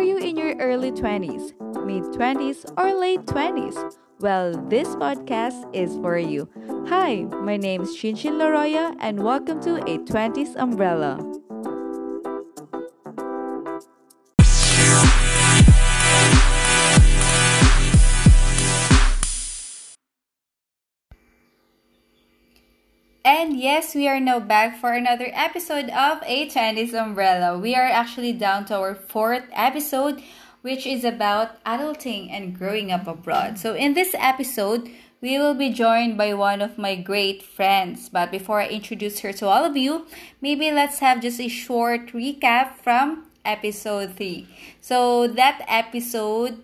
Are you in your early 20s, mid-20s, or late 20s? Well, this podcast is for you. Hi, my name is Chin Chin Laroya and welcome to A 20s Umbrella. And yes, we are now back for another episode of A 20s Umbrella. We are actually down to our fourth episode, which is about adulting and growing up abroad. So in this episode, we will be joined by one of my great friends. But before I introduce her to all of you, maybe let's have just a short recap from episode 3. So that episode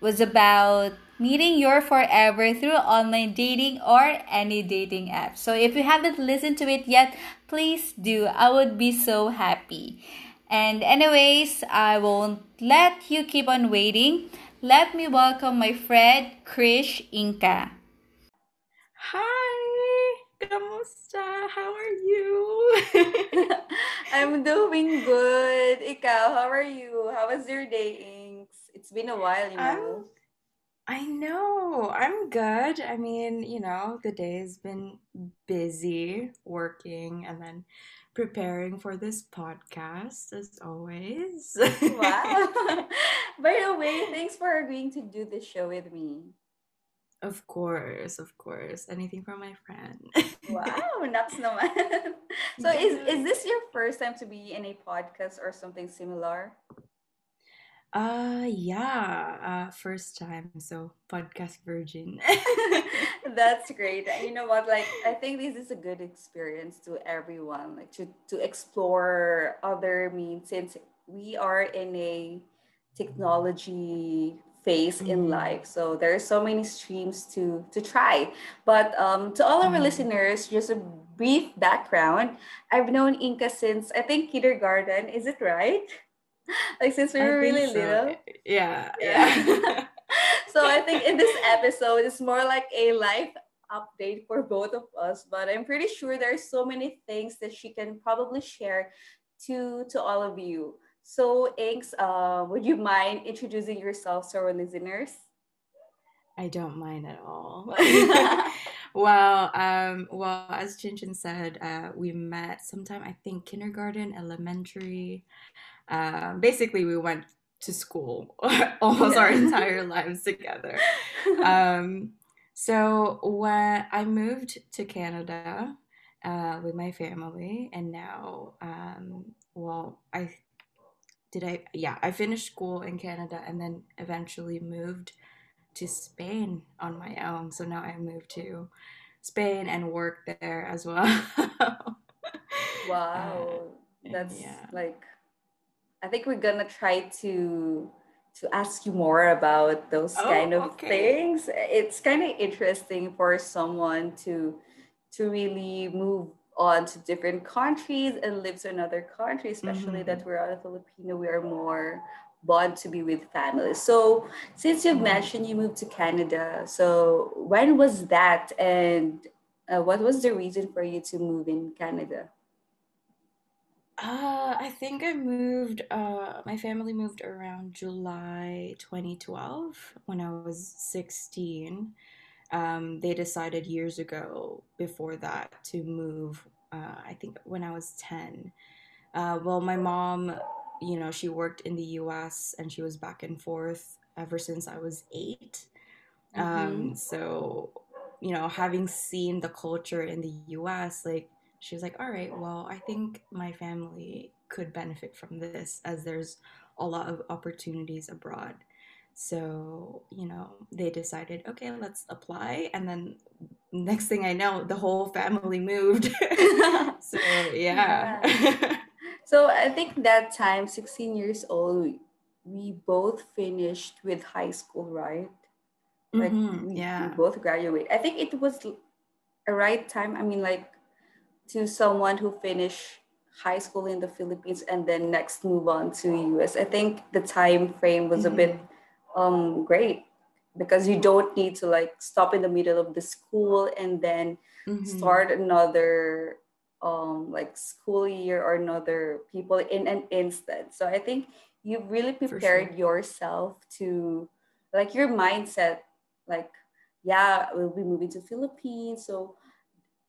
was about meeting your forever through online dating or any dating app. So if you haven't listened to it yet, please do. I would be so happy. And anyways, I won't let you keep on waiting. Let me welcome my friend, Krish Inka. Hi! Kamusta? How are you? I'm doing good. Ikaw, how are you? How was your day, Inks? It's been a while, you know. I know. I'm good. I mean, you know, the day's been busy working and then preparing for this podcast, as always. Wow. By the way, thanks for agreeing to do this show with me. Of course, of course. Anything for my friend. Wow, nuts naman. So yeah. Is this your first time to be in a podcast or something similar? First time, so podcast virgin. That's great. And you know what, like, I think this is a good experience to everyone, like to explore other means, since we are in a technology phase in life. So there are so many streams to try. But to all our listeners, just a brief background. I've known Inka since, I think, kindergarten. Is it right? Like, since we were really little. Yeah. So I think in this episode, it's more like a life update for both of us. But I'm pretty sure there are so many things that she can probably share to all of you. So, Inks, would you mind introducing yourself to our listeners? I don't mind at all. Well, as Chin Chin said, we met sometime, I think, kindergarten, elementary. Basically, we went to school almost our entire lives together. So when I moved to Canada with my family, and now, I finished school in Canada and then eventually moved to Spain on my own. So now I moved to Spain and work there as well. Wow, that's like, I think we're gonna try to ask you more about those things. It's kind of interesting for someone to really move on to different countries and live to another country, especially that we're all Filipino, we are more bond to be with family. So since you've mentioned you moved to Canada, so when was that, and what was the reason for you to move in Canada? I think I moved, my family moved around July 2012 when I was 16. They decided years ago before that to move, I think when I was 10. Well, my mom, you know, she worked in the US and she was back and forth ever since I was 8. So, you know, having seen the culture in the US, like, she was like, all right, well, I think my family could benefit from this as there's a lot of opportunities abroad. So, you know, they decided, okay, let's apply. And then next thing I know, the whole family moved. So, yeah. So I think that time, 16 years old, we both finished with high school, right? Like, we both graduated. I think it was a right time. I mean, like, to someone who finished high school in the Philippines and then next move on to US. I think the time frame was a bit great, because you don't need to like stop in the middle of the school and then start another like school year or another people in an instant. So I think you've really prepared yourself to, like, your mindset, like, yeah, we'll be moving to Philippines. So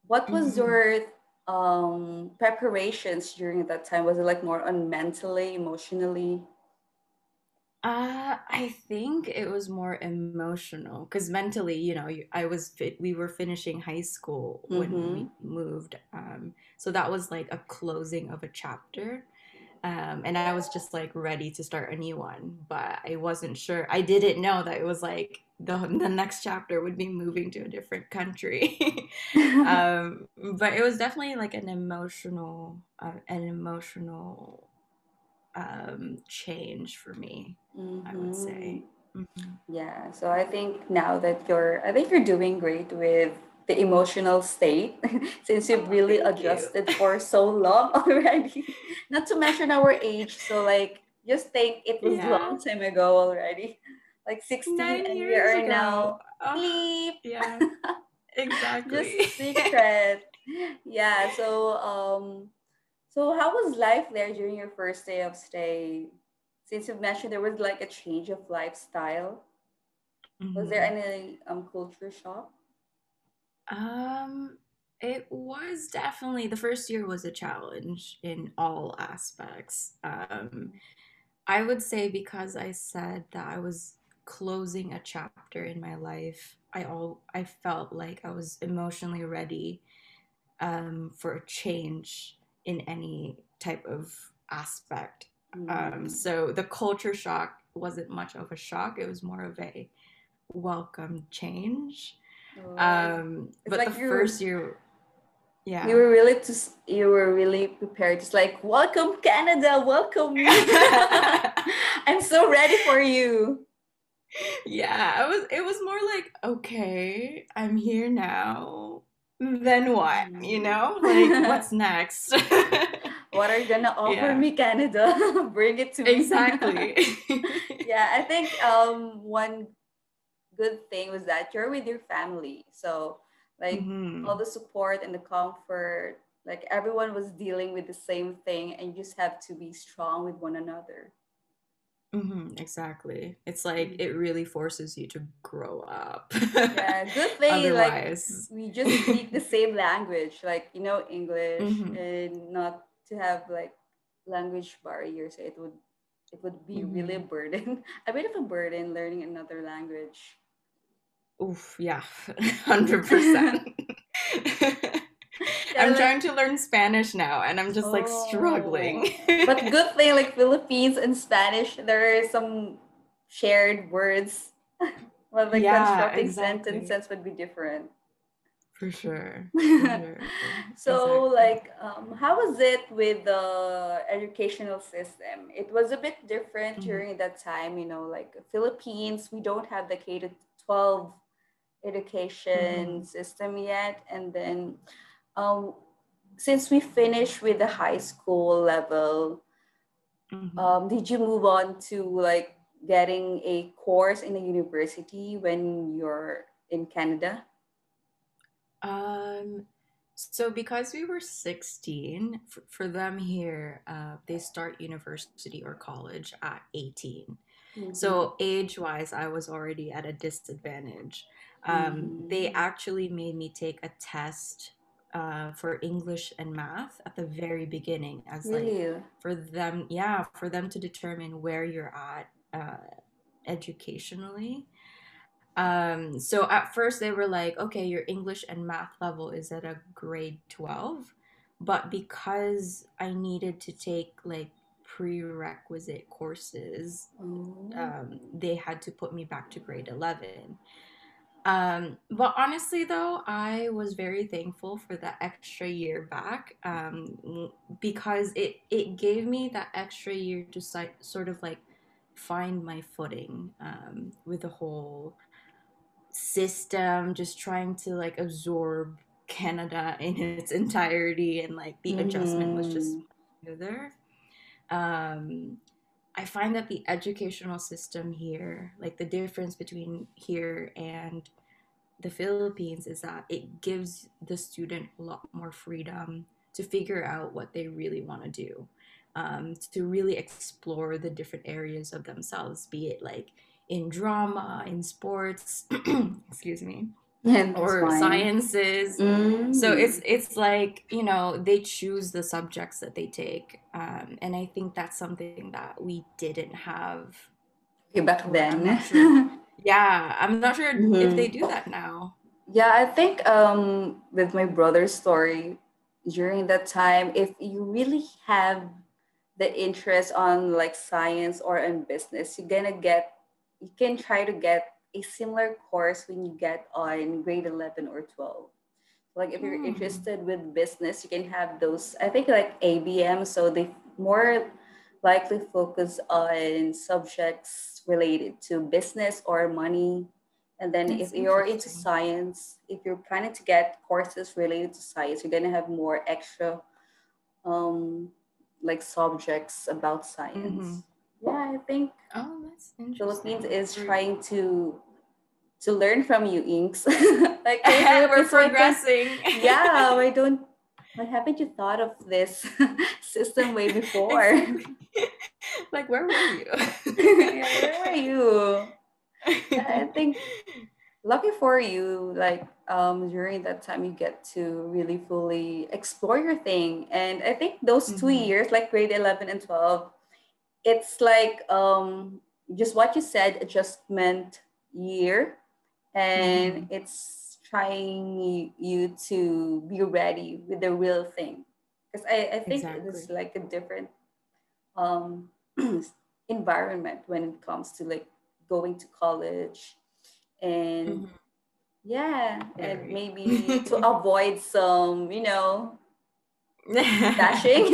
what was your preparations during that time? Was it like more on mentally, emotionally? I think it was more emotional because mentally, you know, we were finishing high school when we moved. So that was like a closing of a chapter. And I was just like ready to start a new one, but I wasn't sure. I didn't know that it was like the next chapter would be moving to a different country. But it was definitely like an emotional change for me, I would say. Yeah. So I think now that you're doing great with the emotional state, since you've really adjusted for so long already. Not to mention our age. So like, just think it was a long time ago already. Like 16 and we are ago. Now. Oh, yeah, exactly. Just secret. Yeah. So, so how was life there during your first day of stay? Since you've mentioned there was like a change of lifestyle, was there any culture shock? It was definitely, the first year was a challenge in all aspects. I would say because I said that I was closing a chapter in my life, I felt like I was emotionally ready for a change in any type of aspect. So the culture shock wasn't much of a shock. It was more of a welcome change. But like the first year, yeah, you were really prepared. It's like, welcome Canada, welcome me. I'm so ready for you. Yeah, it was more like, okay, I'm here now. Then what? You know, like, what's next? What are you gonna offer me, Canada? Bring it to me. Exactly. Yeah, I think one good thing was that you're with your family, so like all the support and the comfort, like everyone was dealing with the same thing, and you just have to be strong with one another. Exactly. It's like it really forces you to grow up. Yeah, good thing. Like, we just speak the same language, like, you know, English, and not to have like language barriers. It would be really a bit of a burden learning another language. Oof, yeah, 100%. I'm trying to learn Spanish now, and I'm just like struggling. But good thing, like Philippines and Spanish, there are some shared words. Well, like constructing sentences would be different. For sure. So, like, how was it with the educational system? It was a bit different during that time, you know, like Philippines, we don't have the K-12 education system yet. And then since we finished with the high school level, did you move on to like getting a course in a university when you're in Canada? So because we were 16, for them here, they start university or college at 18. So age-wise, I was already at a disadvantage. They actually made me take a test for English and math at the very beginning, as like for them to determine where you're at educationally. So at first they were like, okay, your English and math level is at a grade 12, but because I needed to take like prerequisite courses, they had to put me back to grade 11. But honestly though, I was very thankful for that extra year back, because it gave me that extra year to sort of like find my footing, with the whole system, just trying to like absorb Canada in its entirety, and like the adjustment was just smoother. I find that the educational system here, like the difference between here and the Philippines, is that it gives the student a lot more freedom to figure out what they really want to do. to really explore the different areas of themselves, be it like in drama, in sports, excuse me, or sciences. So it's like, you know, they choose the subjects that they take. And I think that's something that we didn't have back then. I'm not sure if they do that now. Yeah, I think with my brother's story, during that time, if you really have the interest on like science or in business, you're gonna get, you can try to get a similar course when you get on grade 11 or 12. Like if you're interested with business, you can have those, I think like ABM, so they more likely focus on subjects related to business or money. And then that's if you're into science, if you're planning to get courses related to science, you're going to have more extra like subjects about science. Yeah, I think that's interesting. Philippines is trying to learn from you, Inks. Like we're progressing. Like, yeah, I don't. Why haven't you thought of this system way before? Like, where were you? Yeah, where were you? I think lucky for you, like during that time you get to really fully explore your thing. And I think those 2 years, like grade 11 and 12, it's like just what you said, adjustment year, and it's trying you to be ready with the real thing, because I think it's like a different environment when it comes to like going to college, and yeah, and maybe to avoid some, you know, dashing.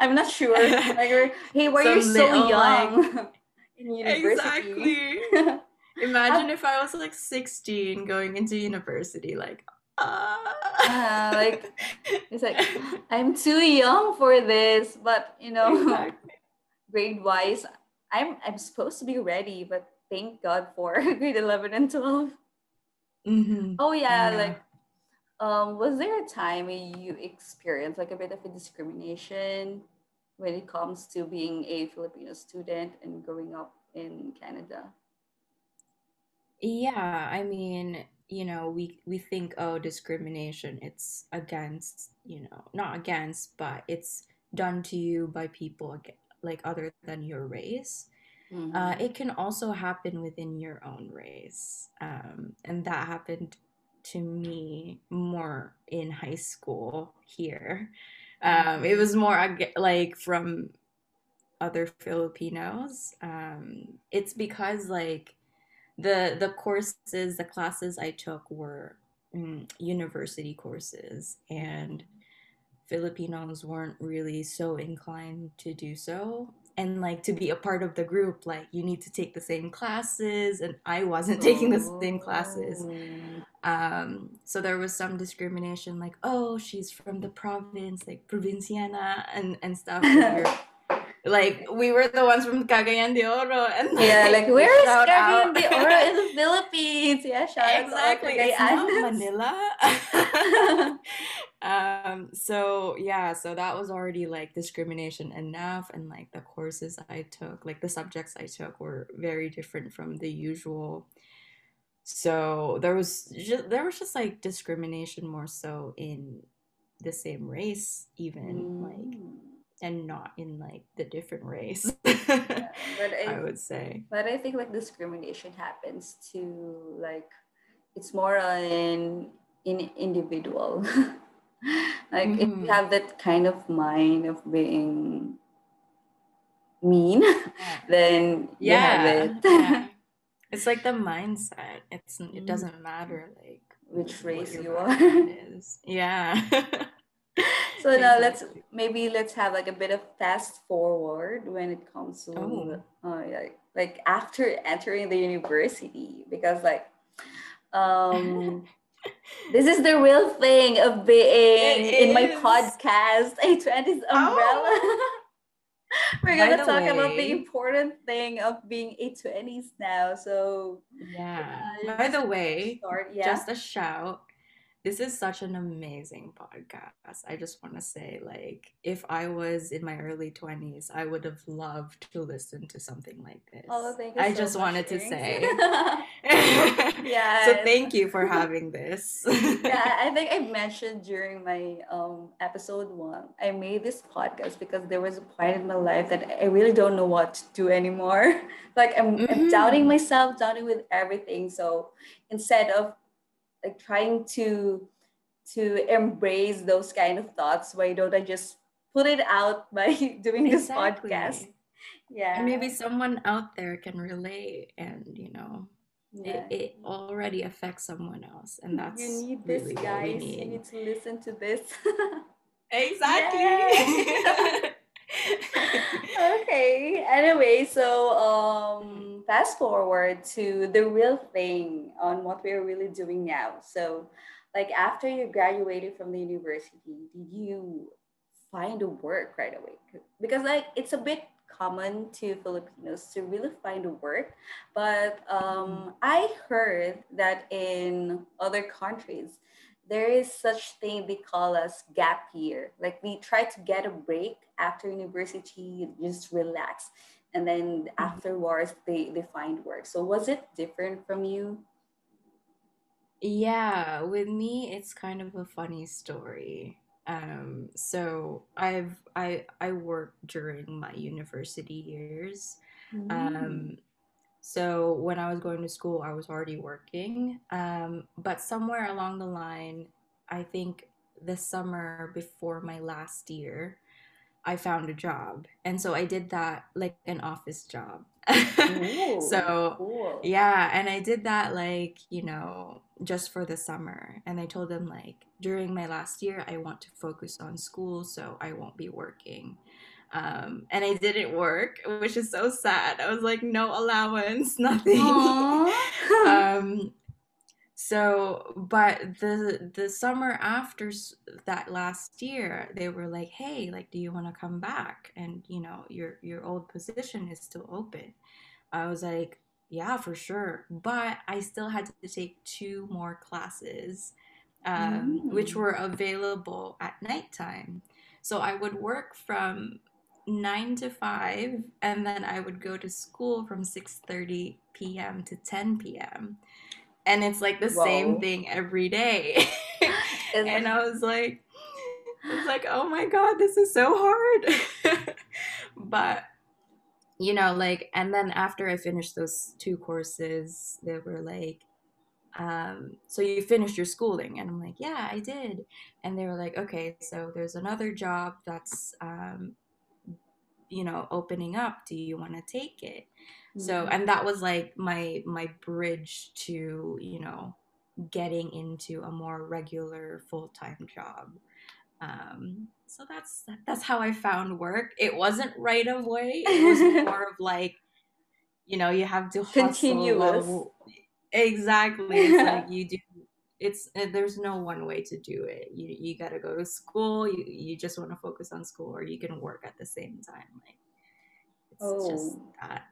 I'm not sure. Like, hey, why are you so young in university? Exactly. Imagine if I was like 16 going into university, like, like it's like I'm too young for this, but you know, grade wise, I'm supposed to be ready, but thank God for grade 11 and 12. Oh yeah, like was there a time you experienced like a bit of a discrimination when it comes to being a Filipino student and growing up in Canada? Yeah, I mean, you know, we think, oh, discrimination, it's against, you know, not against, but it's done to you by people like other than your race. It can also happen within your own race. And that happened to me more in high school here. It was more like from other Filipinos. It's because like the courses, the classes I took were university courses, and Filipinos weren't really so inclined to do so. And like to be a part of the group, like you need to take the same classes, and I wasn't taking the same classes. So there was some discrimination, like, oh, she's from the province, like provinciana and stuff. Like we were the ones from Cagayan de Oro, and like, yeah, like where is Cagayan de Oro in the Philippines? Yeah, shout exactly. It's not Manila. So yeah, so that was already like discrimination enough, and like the courses I took, like the subjects I took, were very different from the usual. So there was just like discrimination more so in the same race, even like. And not in like the different race. Yeah, but I would say. But I think like discrimination happens to like, it's more on in individual. Like if you have that kind of mind of being mean, then you have it. Yeah. It's like the mindset. It doesn't matter like which race you are. Yeah. So now let's have like a bit of fast forward when it comes to like after entering the university, because like this is the real thing of being in my podcast A 20s Umbrella. We're going to talk about the important thing of being A 20s now. So yeah, by the way, just a shout. This is such an amazing podcast. I just want to say, like, if I was in my early 20s, I would have loved to listen to something like this. Oh, thank you. I just wanted to say. Yeah. So thank you for having this. Yeah, I think I mentioned during my episode 1, I made this podcast because there was a point in my life that I really don't know what to do anymore. Like I'm doubting myself, doubting with everything. So instead of like trying to embrace those kind of thoughts, why don't I just put it out by doing this podcast? Yeah. And maybe someone out there can relate, and you know, it already affects someone else, and that's you need this, really guys. What we need. You need to listen to this. Exactly. Okay. Anyway, so fast forward to the real thing on what we're really doing now. So, like, after you graduated from the university, did you find a work right away? Because, like, it's a bit common to Filipinos to really find a work, but I heard that in other countries there is such thing they call as gap year. Like, we try to get a break after university, you just relax, and then afterwards they find work. So was it different from you? Yeah, with me it's kind of a funny story. So I worked during my university years. So when I was going to school, I was already working. But somewhere along the line, I think the summer before my last year, I found a job. And so I did that, like, an office job. Ooh, so cool. Yeah, and I did that, like, you know, just for the summer. And I told them, like, during my last year, I want to focus on school, so I won't be working. And I didn't work, which is so sad. I was like, no allowance, nothing. So, but the summer after that last year, they were like, hey, like, do you want to come back? And, you know, your old position is still open. I was like, yeah, for sure. But I still had to take 2 more classes, which were available at nighttime. So I would work from 9 to 5, and then I would go to school from 6:30 p.m. to 10 p.m. and it's like the same thing every day. And I was like, oh my god, this is so hard. But you know, like, and then after I finished those 2 courses, they were like, so you finished your schooling? And I'm like, yeah, I did. And they were like, okay, so there's another job that's you know, opening up, do you want to take it? So, and that was like my bridge to, you know, getting into a more regular full-time job. So that's how I found work. It wasn't right away. It was more of like, you know, you have to hustle. Continuous. Exactly. It's like you do. There's no one way to do it. You got to go to school. You just want to focus on school, or you can work at the same time. Like, it's just that.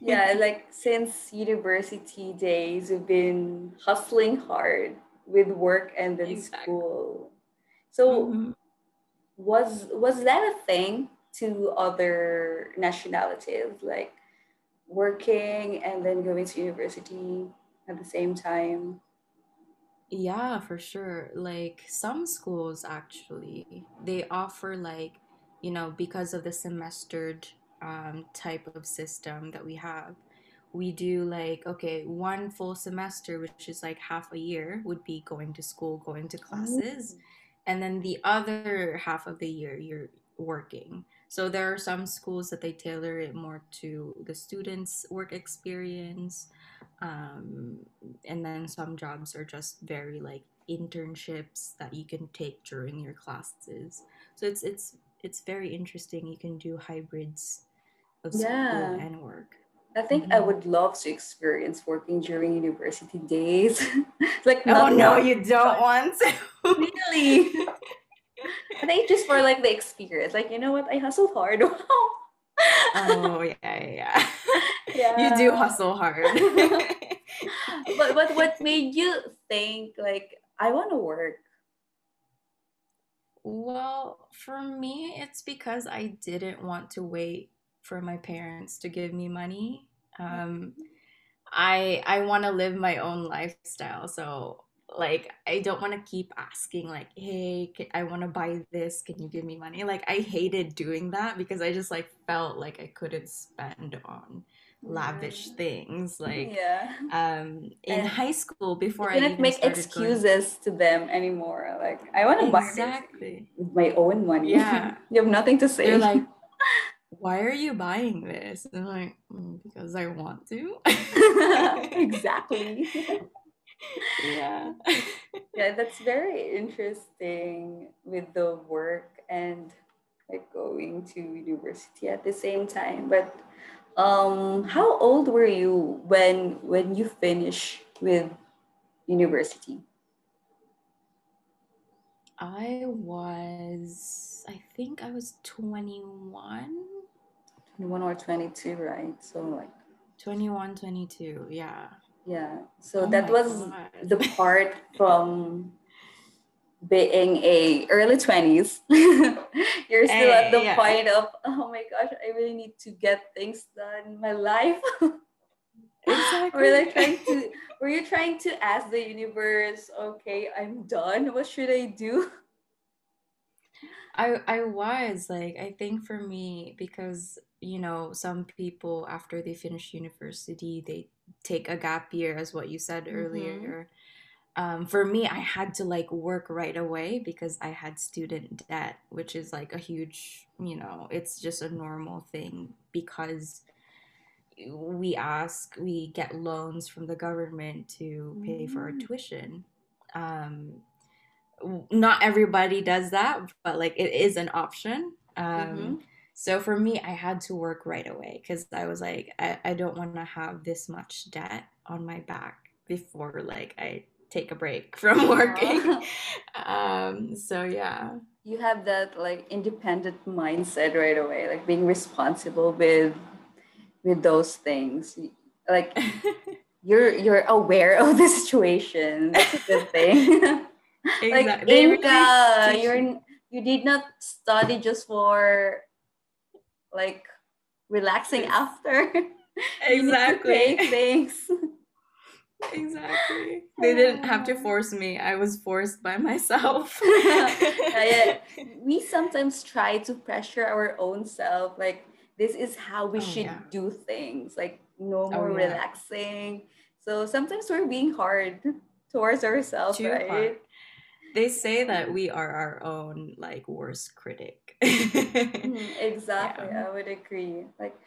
Yeah, like, since university days, we've been hustling hard with work and then school. So was that a thing to other nationalities, like working and then going to university at the same time? Yeah, for sure. Like, some schools actually, they offer, like, you know, because of the semestered type of system that we have, we do like, okay, 1 full semester, which is like half a year, would be going to school, going to classes, and then the other half of the year you're working. So there are some schools that they tailor it more to the students' work experience. And then some jobs are just very, like, internships that you can take during your classes. So it's very interesting. You can do hybrids of school and work. I think I would love to experience working during university days. Like, you don't want to. Really? I think just for, like, the experience. Like, you know what? I hustled hard. Yeah. You do hustle hard. But what made you think, like, I want to work? Well, for me, it's because I didn't want to wait for my parents to give me money. I want to live my own lifestyle. So, like, I don't want to keep asking, like, hey, I want to buy this. Can you give me money? Like, I hated doing that because I just, like, felt like I couldn't spend on lavish things. Like, in high school, before I didn't make excuses to them anymore. Like, I want to buy this with my own money. Yeah. You have nothing to say. They're like, why are you buying this? And I'm like, because I want to. Exactly. Yeah. Yeah, that's very interesting with the work and like going to university at the same time. But how old were you when you finished with university? I think I was 21 or 22, right? So like 21, 22, yeah. So that was the part from being a early 20s. You're still at the point of, oh my gosh, I really need to get things done in my life. Exactly. Were you trying to ask the universe, okay, I'm done, what should I do? I was like, I think for me, because you know, some people after they finish university, they take a gap year, as what you said earlier. For me, I had to like work right away because I had student debt, which is like a huge, you know, it's just a normal thing because we get loans from the government to pay for our tuition. Not everybody does that, but like it is an option. So for me, I had to work right away because I was like, I don't want to have this much debt on my back before like I take a break from working. So yeah. You have that like independent mindset right away, like being responsible with those things. Like you're aware of the situation. That's a good thing. Exactly. Like Inka, you did not study just for like relaxing after. Exactly. You need to things. Exactly. They didn't have to force me. I was forced by myself. We sometimes try to pressure our own self. Like this is how we should do things. Like no more relaxing. So sometimes we're being hard towards ourselves, right? Hard. They say that we are our own like worst critic. Exactly. Yeah. I would agree. Like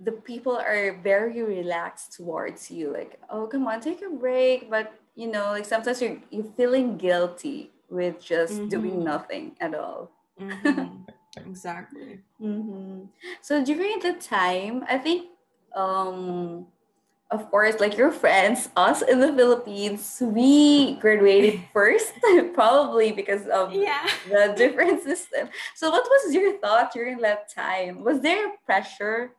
the people are very relaxed towards you. Like, oh, come on, take a break. But you know, like sometimes you're feeling guilty with just doing nothing at all. Exactly. So during the time, I think, of course, like your friends, us in the Philippines, we graduated first, probably because of the different system. So what was your thought during that time? Was there pressure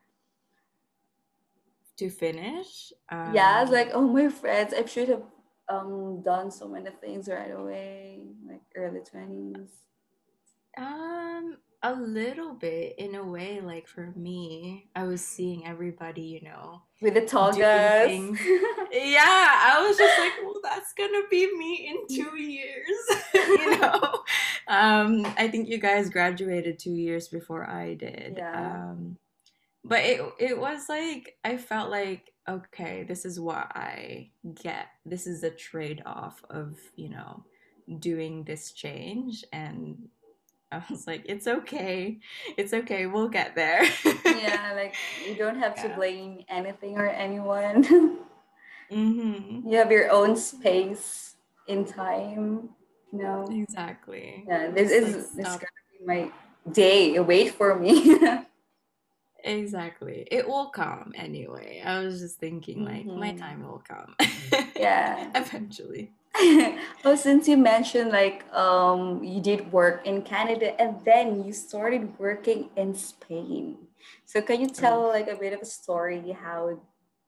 to finish? Yeah, it's like, oh, my friends, I should have done so many things right away, like early 20s. A little bit, in a way. Like for me, I was seeing everybody, you know, with the tall guys. I was just like, well, that's gonna be me in 2 years. You know, I think you guys graduated 2 years before I did. But it was like, I felt like, okay, this is what I get. This is the trade-off of, you know, doing this change. And I was like, it's okay. It's okay. We'll get there. Yeah, like you don't have to blame anything or anyone. You have your own space in time. You know? Exactly. Yeah, this is gonna be my day. Wait for me. Exactly. It will come anyway. I was just thinking like my time will come. Eventually. Oh, since you mentioned like you did work in Canada and then you started working in Spain. So can you tell like a bit of a story? How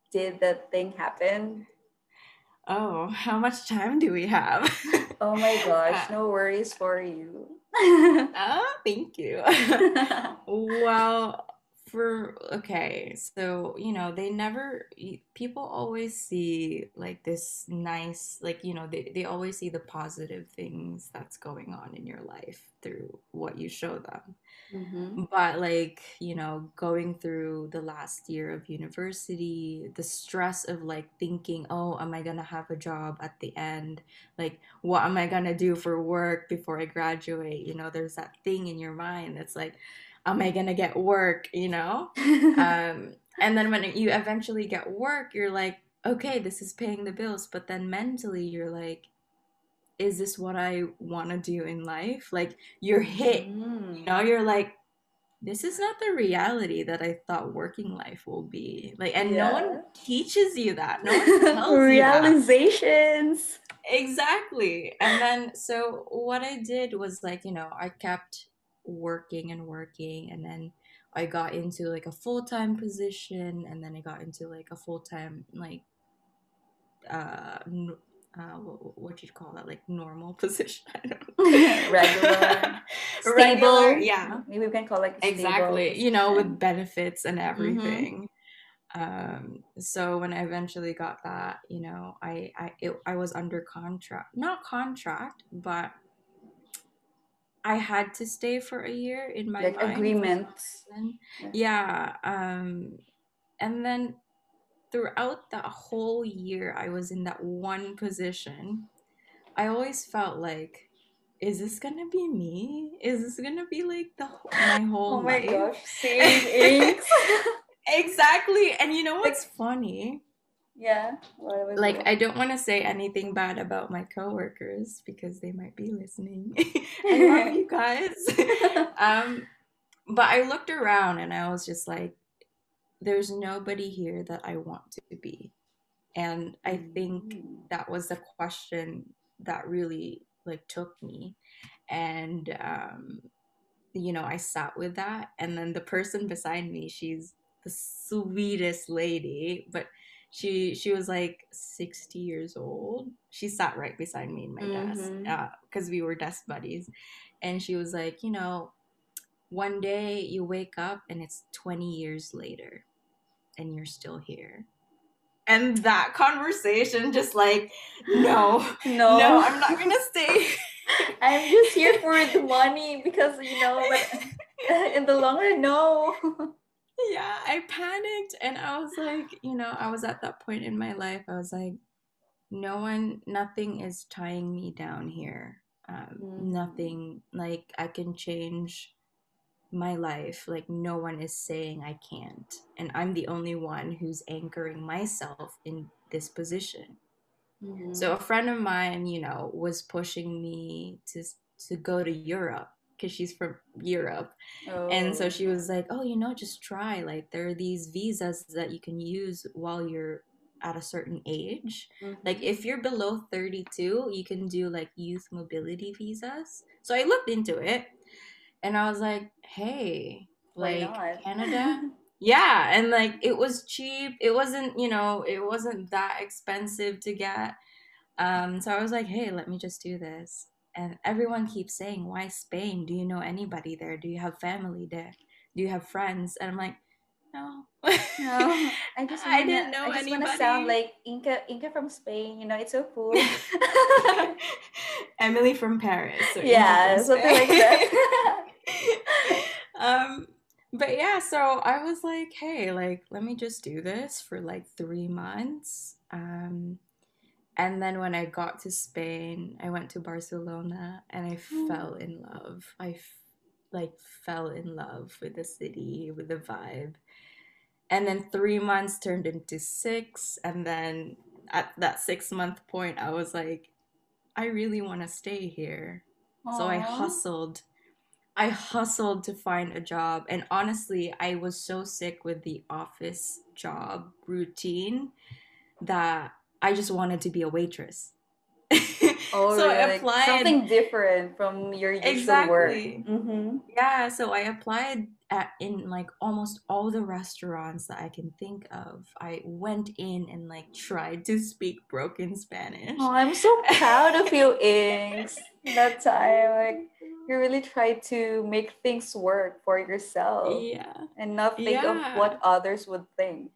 did that thing happen? Oh, how much time do we have? Oh my gosh, no worries for you. Oh, thank you. Well, so, they never, people always see like this nice, they always see the positive things that's going on in your life through what you show them. Mm-hmm. But going through the last year of university, the stress of thinking, oh, am I gonna have a job at the end? What am I gonna do for work before I graduate? There's that thing in your mind that's am I gonna get work? And then when you eventually get work, you're like, okay, this is paying the bills. But then mentally, you're like, is this what I want to do in life? You're hit. You're like, this is not the reality that I thought working life will be. No one teaches you that. No one tells realizations. Exactly. And then, so what I did was I kept working, and then I got into a full-time position, and then I got into a full-time what do you call that, normal position, I don't know. Regular, yeah, maybe we can call exactly stable. With benefits and everything. Mm-hmm. So when I eventually got that, I was under contract, but I had to stay for a year in my mind. Agreement. Yeah. And then throughout that whole year, I was in that one position. I always felt is this going to be me? Is this going to be my whole life? Oh my gosh, same. Exactly. And you know what's funny? Yeah. I don't want to say anything bad about my coworkers because they might be listening. I love you guys. But I looked around and I was just like, there's nobody here that I want to be. And I think that was the question that really took me. And, I sat with that. And then the person beside me, she's the sweetest lady, but she was 60 years old. She sat right beside me in my desk because we were desk buddies. And she was like, one day you wake up and it's 20 years later and you're still here. And that conversation just no, I'm not going to stay. I'm just here for the money because, but in the long run, no. Yeah, I panicked, and I was I was at that point in my life. I was like, nothing is tying me down here. Nothing, I can change my life. No one is saying I can't, and I'm the only one who's anchoring myself in this position. Mm-hmm. So a friend of mine, was pushing me to go to Europe. Because she's from Europe. Oh. And so she was like, oh, just try. There are these visas that you can use while you're at a certain age. Mm-hmm. If you're below 32, you can do youth mobility visas. So I looked into it and I was like, hey, Canada. Yeah. And it was cheap. It wasn't, it wasn't that expensive to get. So I was like, hey, let me just do this. And everyone keeps saying, why Spain? Do you know anybody there? Do you have family there? Do you have friends? And I'm like, no. No, I didn't know anybody. I just want to sound like Inka from Spain. It's so cool. Emily from Paris. Yeah, something like that. But yeah, so I was like, hey, let me just do this for 3 months. And then when I got to Spain, I went to Barcelona and I fell in love. I fell in love with the city, with the vibe. And then 3 months turned into 6. And then at that 6-month point, I was like, I really want to stay here. Aww. So I hustled to find a job. And honestly, I was so sick with the office job routine that I just wanted to be a waitress. Oh, so I applied. Like something different from your usual work. Mm-hmm. Yeah, so I applied in like almost all the restaurants that I can think of. I went in and like tried to speak broken Spanish. Oh, I'm so proud of you, Inks. That time, like, you really try to make things work for yourself. Yeah. And not think of what others would think.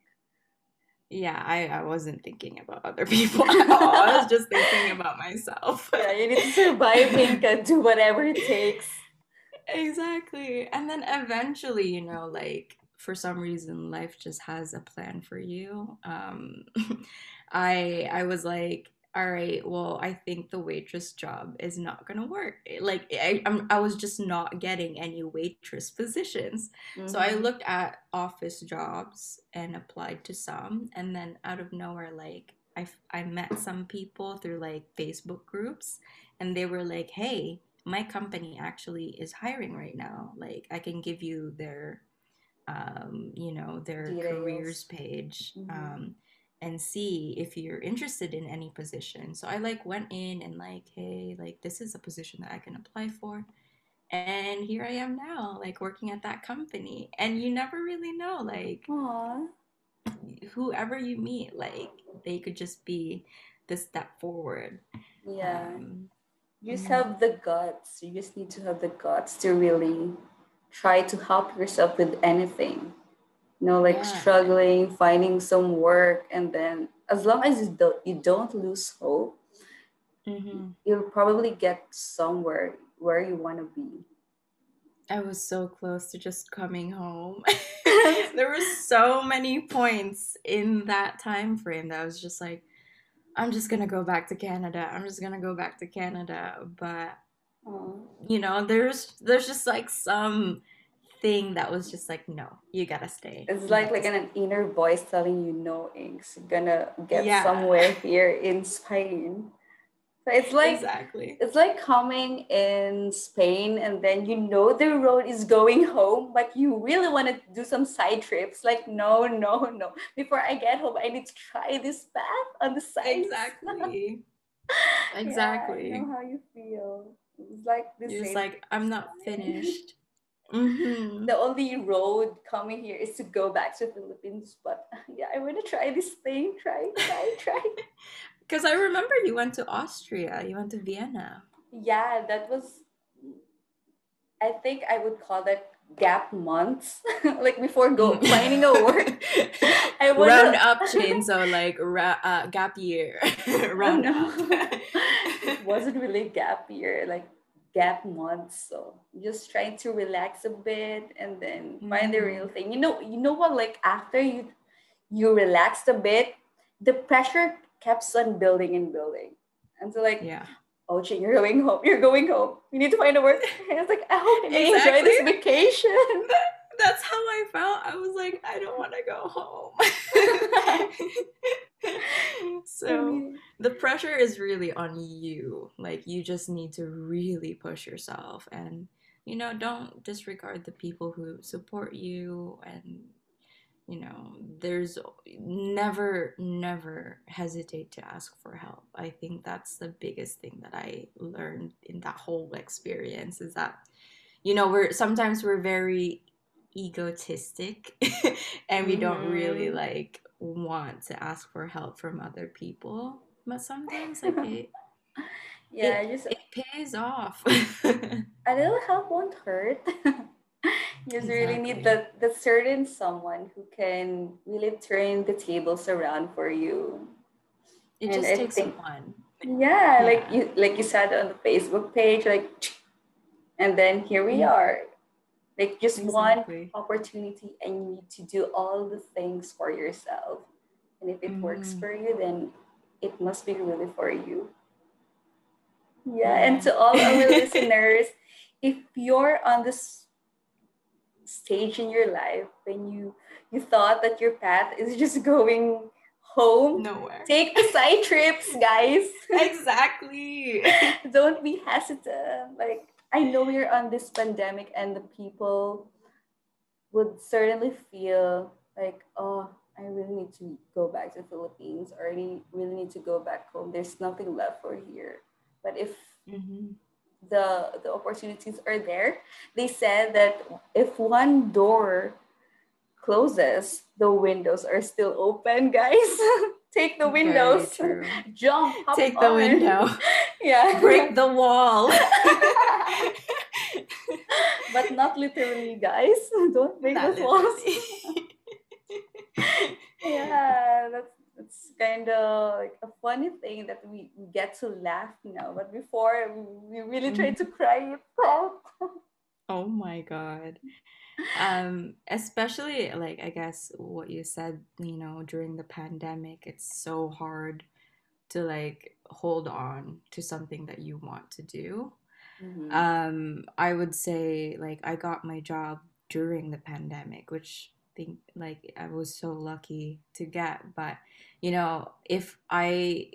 Yeah, I wasn't thinking about other people at all. I was just thinking about myself. Yeah, you need to survive and do whatever it takes. Exactly. And then eventually, you know, like, for some reason, life just has a plan for you. I was like, all right, well, I think the waitress job is not going to work. Like, I was just not getting any waitress positions. Mm-hmm. So I looked at office jobs and applied to some. And then out of nowhere, like, I met some people through, like, Facebook groups. And they were like, hey, my company actually is hiring right now. Like, I can give you their, you know, their careers page. Mm-hmm. And see if you're interested in any position. So I like went in and like, hey, like this is a position that I can apply for. And here I am now, like working at that company. And you never really know, like whoever you meet, like they could just be the step forward. Yeah. You just have the guts. You just need to have the guts to really try to help yourself with anything. You know, like struggling, finding some work, and then as long as you don't lose hope, mm-hmm. you'll probably get somewhere where you want to be. I was so close to just coming home. There were so many points in that time frame that I was just like, I'm just going to go back to Canada. But, you know, there's just like some thing that was just like, no, you gotta stay. It's like an inner voice telling you, no, Inks, you're gonna get somewhere here in Spain. So it's like it's like coming in Spain and then you know the road is going home, but you really want to do some side trips. Like, no. Before I get home, I need to try this path on the side. Exactly. I know how you feel. It's like this. It's like I'm not finished. Mm-hmm. The only road coming here is to go back to Philippines, but yeah, I want to try this thing, try because I remember you went to Austria, you went to Vienna. Yeah, that was, I think I would call that gap months. Like before finding a work. I was round up chain, so like gap year. Round up. It wasn't really gap year, like gap months, so just trying to relax a bit and then find the real thing. You know what, like after you relaxed a bit, the pressure kept on building and building, and so like oh shit, you're going home, you need to find a work. And it's like, I hope you enjoy this vacation. That's how I felt. I was like, I don't want to go home. So the pressure is really on you. Like, you just need to really push yourself. And, you know, don't disregard the people who support you. And, you know, there's never hesitate to ask for help. I think that's the biggest thing that I learned in that whole experience is that, you know, we're very egotistic and we don't really like want to ask for help from other people, but sometimes like it pays off. A little help won't hurt. You just really need the certain someone who can really turn the tables around for you. It and just I takes think, someone yeah like you said on the Facebook page, like, and then here we are. Like, just one opportunity and you need to do all the things for yourself. And if it works for you, then it must be really for you. Yeah, and to all our listeners, if you're on this stage in your life when you thought that your path is just going home, nowhere, take the side trips, guys. Exactly. Don't be hesitant. Like, I know we're on this pandemic and the people would certainly feel like, oh, I really need to go back to the Philippines, or I really need to go back home. There's nothing left for here. But if the opportunities are there, they said that if one door closes, the windows are still open, guys. Take the windows. Jump. Take the window. Yeah. Break the wall. But not literally, guys. Don't break the walls. Yeah, that's kind of like a funny thing that we get to laugh now. But before, we really tried to cry it out. Oh my God. Especially like, I guess what you said, you know, during the pandemic, it's so hard to like hold on to something that you want to do. Mm-hmm. I would say like I got my job during the pandemic, which I think like I was so lucky to get. But you know, if I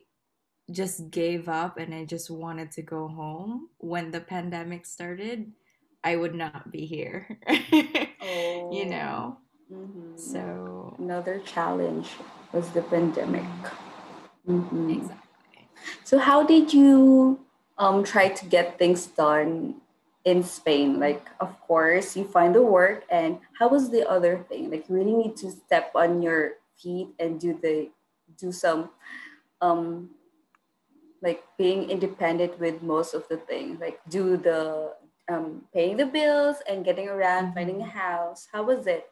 just gave up and I just wanted to go home when the pandemic started, I would not be here. Oh. You know. Mm-hmm. So another challenge was the pandemic. Mm-hmm. Exactly. So how did you try to get things done in Spain? Like, of course, you find the work, and how was the other thing? Like, you really need to step on your feet and do some, like being independent with most of the things. Like, do the paying the bills and getting around, finding a house. How was it?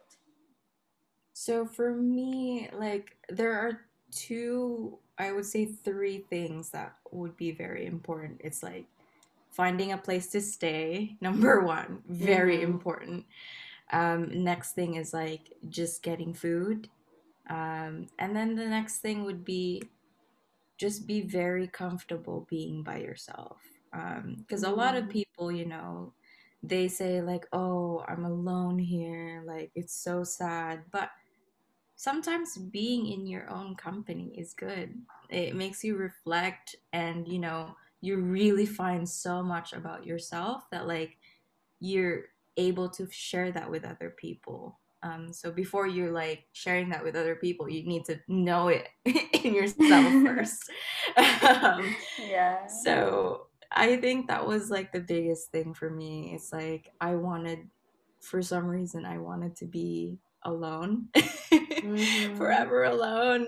So for me, like, there are two, I would say three things that would be very important. It's like finding a place to stay, number one, very important. Next thing is like just getting food. And then the next thing would be just be very comfortable being by yourself. 'Cause a lot of people, you know, they say like, oh, I'm alone here. Like, it's so sad. But sometimes being in your own company is good. It makes you reflect, and you know, you really find so much about yourself that like you're able to share that with other people. So before you're like sharing that with other people, you need to know it in yourself first. Yeah. So I think that was like the biggest thing for me. It's like for some reason I wanted to be alone. Forever alone.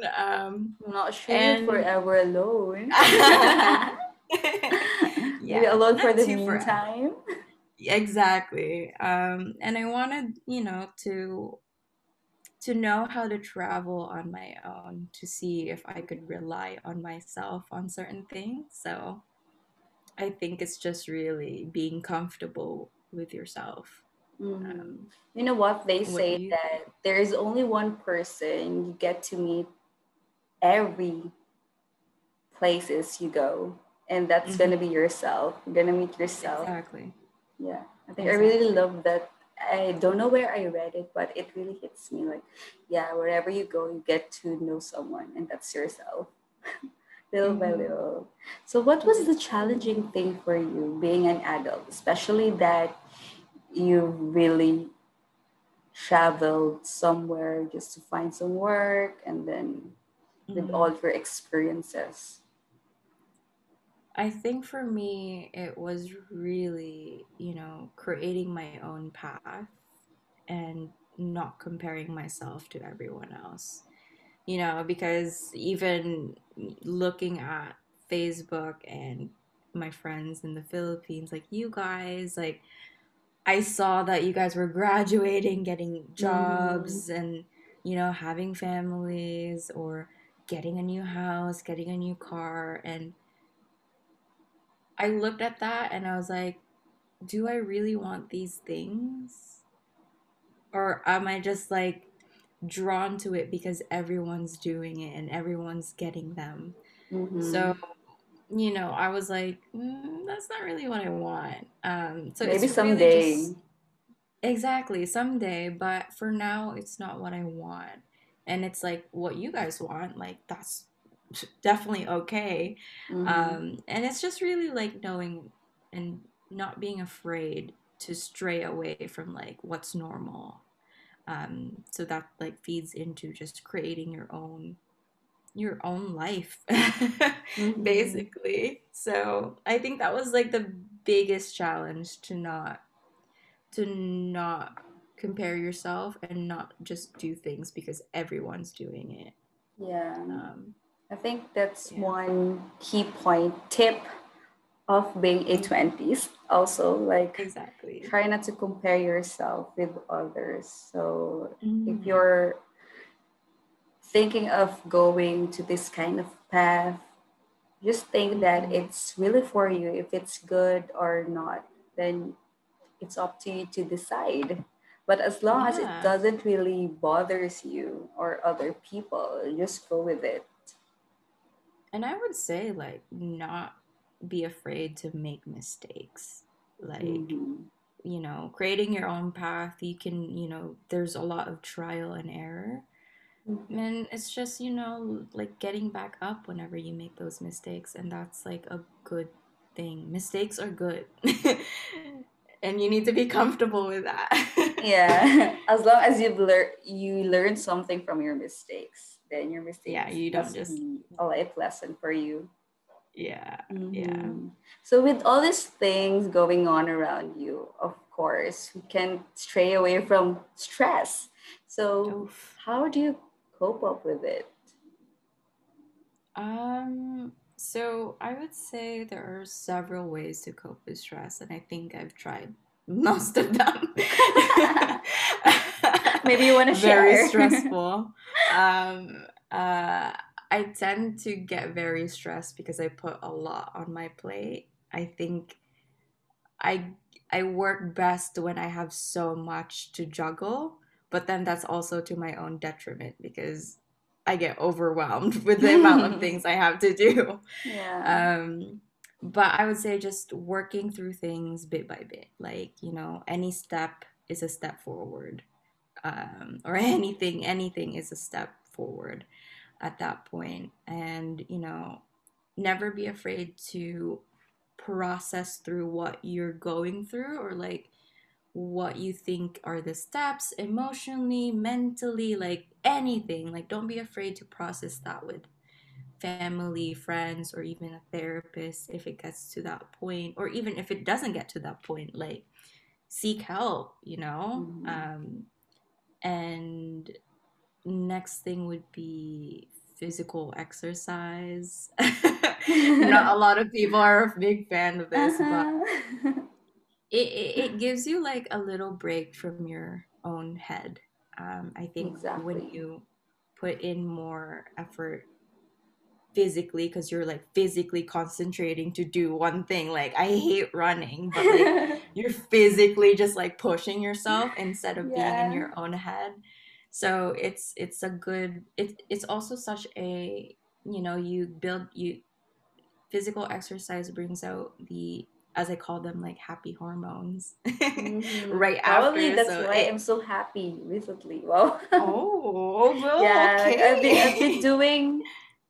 Not sure. And forever alone. Yeah, be alone for the meantime. Exactly. And I wanted, you know, to know how to travel on my own, to see if I could rely on myself on certain things. So I think it's just really being comfortable with yourself. You know what they say, that there is only one person you get to meet every places you go, and that's gonna be yourself. You're gonna meet yourself. Exactly. Yeah, I think I really love that. I don't know where I read it, but it really hits me. Like, yeah, wherever you go, you get to know someone, and that's yourself. Little by little. So, what was the challenging thing for you being an adult, especially that you really traveled somewhere just to find some work, and then with all your experiences? I think for me, it was really, you know, creating my own path and not comparing myself to everyone else. You know, because even looking at Facebook and my friends in the Philippines, like you guys, like I saw that you guys were graduating, getting jobs and, you know, having families or getting a new house, getting a new car. And I looked at that and I was like, do I really want these things? Or am I just like drawn to it because everyone's doing it and everyone's getting them? So, you know, I was like, that's not really what I want. So maybe someday. Really just, exactly, someday. But for now, it's not what I want. And it's like what you guys want. Like, that's definitely okay. And it's just really like knowing and not being afraid to stray away from like what's normal. So that like feeds into just creating your own your own life, basically. So I think that was like the biggest challenge, to not compare yourself and not just do things because everyone's doing it. Yeah. I think that's one key point, tip of being A 20s also, like exactly, try not to compare yourself with others. So if you're thinking of going to this kind of path, just think that it's really for you. If it's good or not, then it's up to you to decide. But as long as it doesn't really bothers you or other people, just go with it. And I would say, like, not be afraid to make mistakes. Like, you know, creating your own path, you can, you know, there's a lot of trial and error. And it's just, you know, like getting back up whenever you make those mistakes. And that's like a good thing. Mistakes are good. And you need to be comfortable with that. Yeah. As long as you learn something from your mistakes, then your mistakes you don't just be a life lesson for you. Yeah. Yeah. So with all these things going on around you, of course, we can't stray away from stress. So how do you cope up with it? So I would say there are several ways to cope with stress, and I think I've tried most of them. Maybe you want to share. Very stressful. I tend to get very stressed because I put a lot on my plate. I think I work best when I have so much to juggle, but then that's also to my own detriment because I get overwhelmed with the amount of things I have to do. Yeah. But I would say just working through things bit by bit. Like, you know, any step is a step forward. Or anything is a step forward at that point. And, you know, never be afraid to process through what you're going through, or like what you think are the steps emotionally, mentally, like anything. Like, don't be afraid to process that with family, friends, or even a therapist if it gets to that point. Or even if it doesn't get to that point, like, seek help, you know. And next thing would be physical exercise. Not a lot of people are a big fan of this, but it gives you like a little break from your own head. I think when you put in more effort physically, because you're like physically concentrating to do one thing. Like, I hate running, but like you're physically just like pushing yourself instead of being in your own head. So it's a good. It's also such a, you know, physical exercise brings out the, as I call them, like happy hormones. Right. Probably after. That's so why I'm so happy recently. Wow. Oh, well, yeah. Okay. Like I've been doing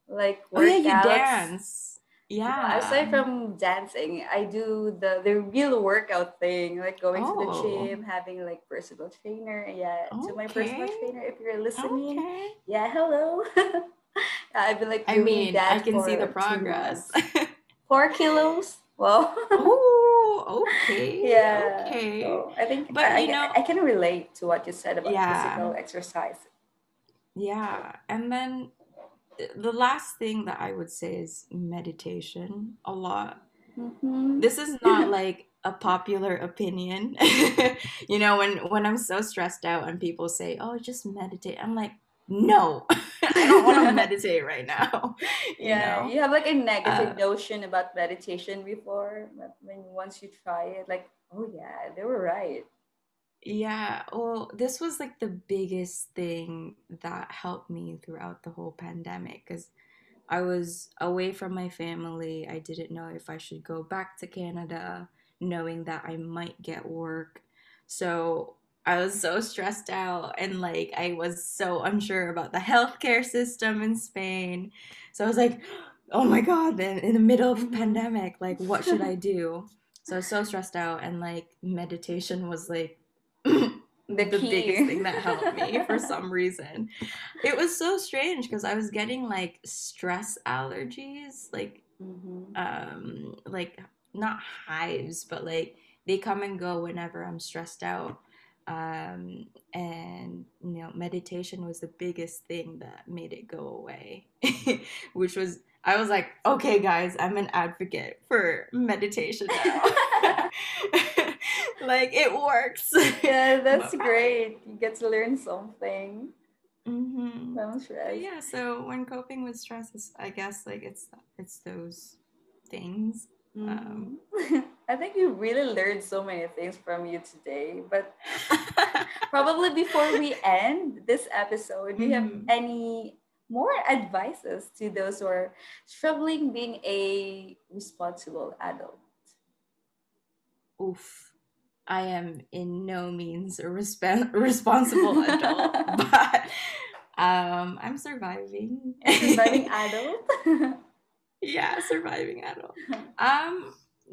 like workouts. Oh, yeah, you dance. Yeah. Aside from dancing, I do the real workout thing, like going to the gym, having like personal trainer. Yeah. Okay. To my personal trainer, if you're listening. Okay. Yeah. Hello. I've been like doing that. I can see the progress. 4 kilos. Well, oh, okay. Yeah. Okay. So I think, but you know, I can relate to what you said about physical exercise. Yeah. And then the last thing that I would say is meditation a lot. This is not like a popular opinion. You know, when I'm so stressed out and people say, "Oh, just meditate," I'm like, no, I don't want to meditate right now. You know? You have like a negative notion about meditation before, but once you try it, like, oh yeah, they were right. Yeah, well, this was like the biggest thing that helped me throughout the whole pandemic, because I was away from my family. I didn't know if I should go back to Canada, knowing that I might get work. So I was so stressed out, and like I was so unsure about the healthcare system in Spain. So I was like, oh my God, in the middle of a pandemic, like what should I do? So I was so stressed out, and like meditation was like the biggest thing that helped me for some reason. It was so strange because I was getting like stress allergies, like like not hives, but like they come and go whenever I'm stressed out. And you know, meditation was the biggest thing that made it go away, which was, I was like, okay guys, I'm an advocate for meditation now. Like, it works. Yeah, that's great. You get to learn something. Sounds right. Yeah, so when coping with stress is, I guess, like it's those things. I think we really learned so many things from you today, but probably before we end this episode, do you have any more advices to those who are struggling being a responsible adult? Oof, I am in no means a responsible adult, but I'm surviving. Surviving adult? Yeah, surviving adult.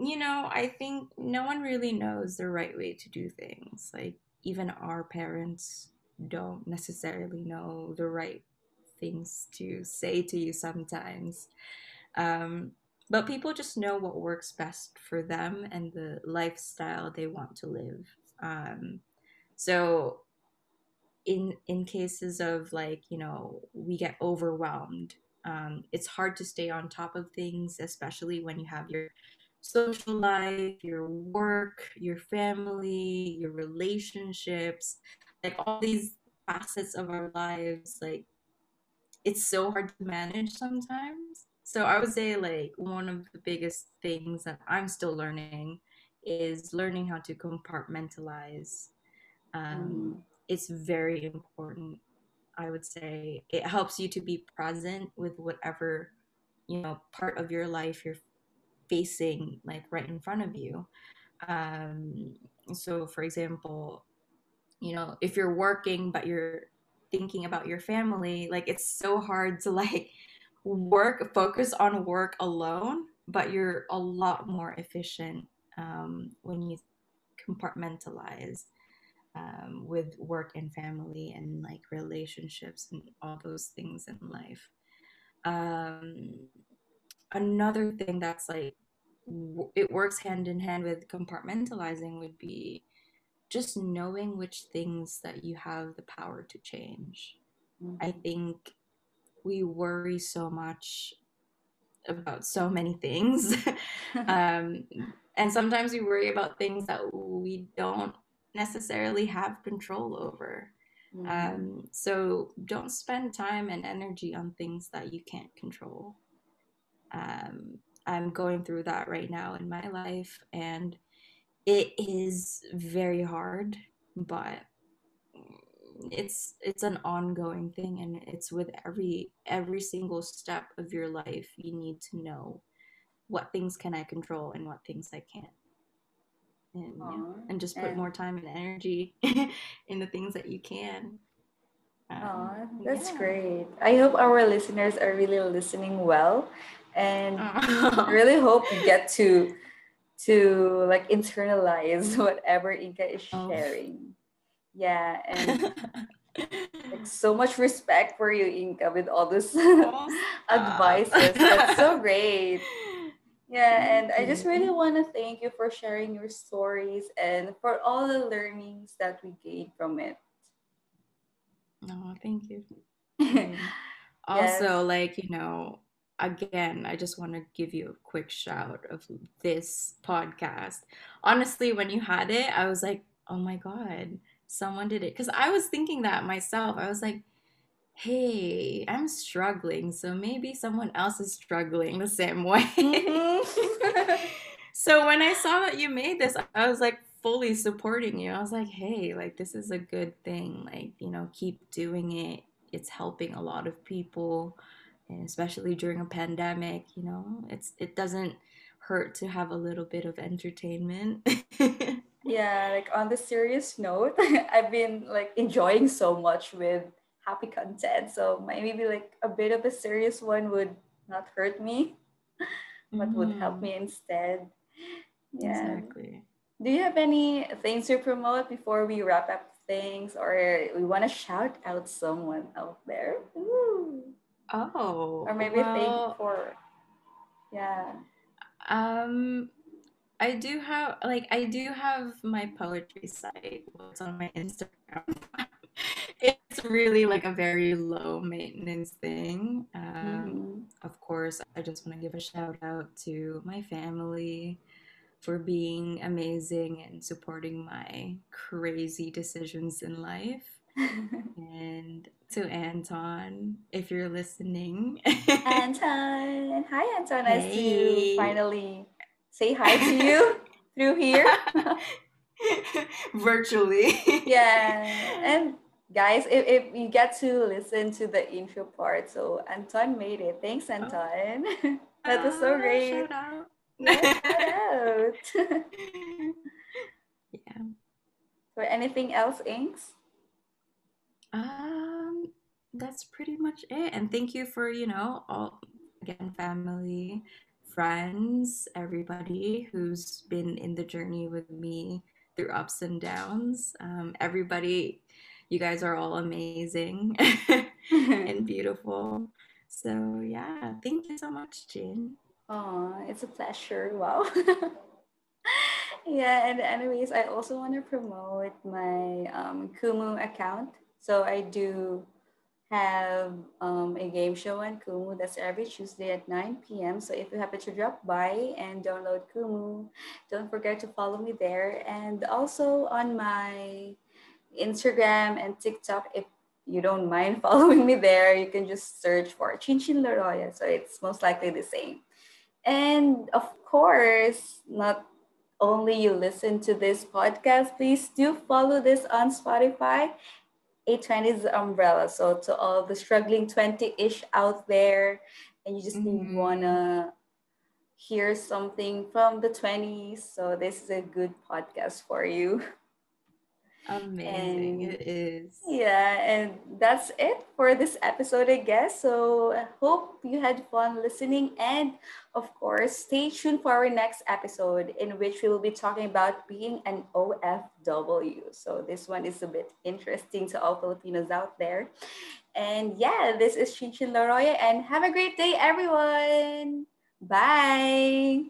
You know, I think no one really knows the right way to do things. Like, even our parents don't necessarily know the right things to say to you sometimes. But people just know what works best for them and the lifestyle they want to live. So in cases of, like, you know, we get overwhelmed. It's hard to stay on top of things, especially when you have your social life, your work, your family, your relationships, like all these facets of our lives. Like, it's so hard to manage sometimes. So I would say, like, one of the biggest things that I'm still learning is learning how to compartmentalize. It's very important. I would say it helps you to be present with whatever, you know, part of your life you're facing, like, right in front of you. So for example, you know, if you're working but you're thinking about your family, like, it's so hard to, like, focus on work alone, but you're a lot more efficient when you compartmentalize with work and family and, like, relationships and all those things in life. Another thing that's, like, it works hand in hand with compartmentalizing would be just knowing which things that you have the power to change. I think we worry so much about so many things. And sometimes we worry about things that we don't necessarily have control over. So don't spend time and energy on things that you can't control. I'm going through that right now in my life, and it is very hard, but it's an ongoing thing, and it's with every single step of your life. You need to know what things can I control and what things I can't. And, you know, and just put more time and energy in the things that you can. That's great. I hope our listeners are really listening well, and really hope you get to like internalize whatever Inka is sharing. Yeah, and like, so much respect for you, Inka, with all this advices. That's so great. Yeah, and I just really want to thank you for sharing your stories and for all the learnings that we gained from it. No, thank you. Also, like, you know, again, I just want to give you a quick shout of this podcast. Honestly, when you had it, I was like, oh my God, someone did it. Because I was thinking that myself. I was like, hey, I'm struggling, so maybe someone else is struggling the same way. So when I saw that you made this, I was like fully supporting you. I was like, hey, like, this is a good thing. Like, you know, keep doing it. It's helping a lot of people, and especially during a pandemic, you know, it doesn't hurt to have a little bit of entertainment. Yeah, like, on the serious note, I've been, like, enjoying so much with happy content, so maybe like a bit of a serious one would not hurt me, but would help me instead. Yeah, exactly. Do you have any things to promote before we wrap up things, or we want to shout out someone out there. Ooh. Oh. Or maybe thank for, yeah. I do have my poetry site. It's on my Instagram. It's really like a very low maintenance thing. Of course, I just want to give a shout out to my family for being amazing and supporting my crazy decisions in life. And to Anton, if you're listening. Anton! Hi, Anton. Hey. Nice to finally say hi to you through here. Virtually. Yeah. And guys, if you get to listen to the intro part, so Anton made it. Thanks, Anton. Oh. That was so great. Shout out. Yeah, shout out. Yeah. So anything else, Inks? That's pretty much it. And thank you for, all, again, family, friends, everybody who's been in the journey with me through ups and downs. Everybody, you guys are all amazing and beautiful. So yeah, thank you so much, Chin. Oh, it's a pleasure. Wow. Yeah, and anyways, I also want to promote my Kumu account. So I do have a game show on Kumu. That's every Tuesday at 9 p.m. So if you happen to drop by and download Kumu, don't forget to follow me there. And also on my Instagram and TikTok, if you don't mind following me there, you can just search for Chin Chin Laroya. So it's most likely the same. And of course, not only you listen to this podcast, please do follow this on Spotify. A 20s Umbrella. So to all the struggling 20-ish out there, and you just want to hear something from the 20s, so this is a good podcast for you. Amazing. And, it is. Yeah, and that's it for this episode, I guess. So I hope you had fun listening, and of course, stay tuned for our next episode, in which we will be talking about being an OFW. So this one is a bit interesting to all Filipinos out there. And yeah, this is Chin Chin Laroya, and have a great day, everyone. Bye.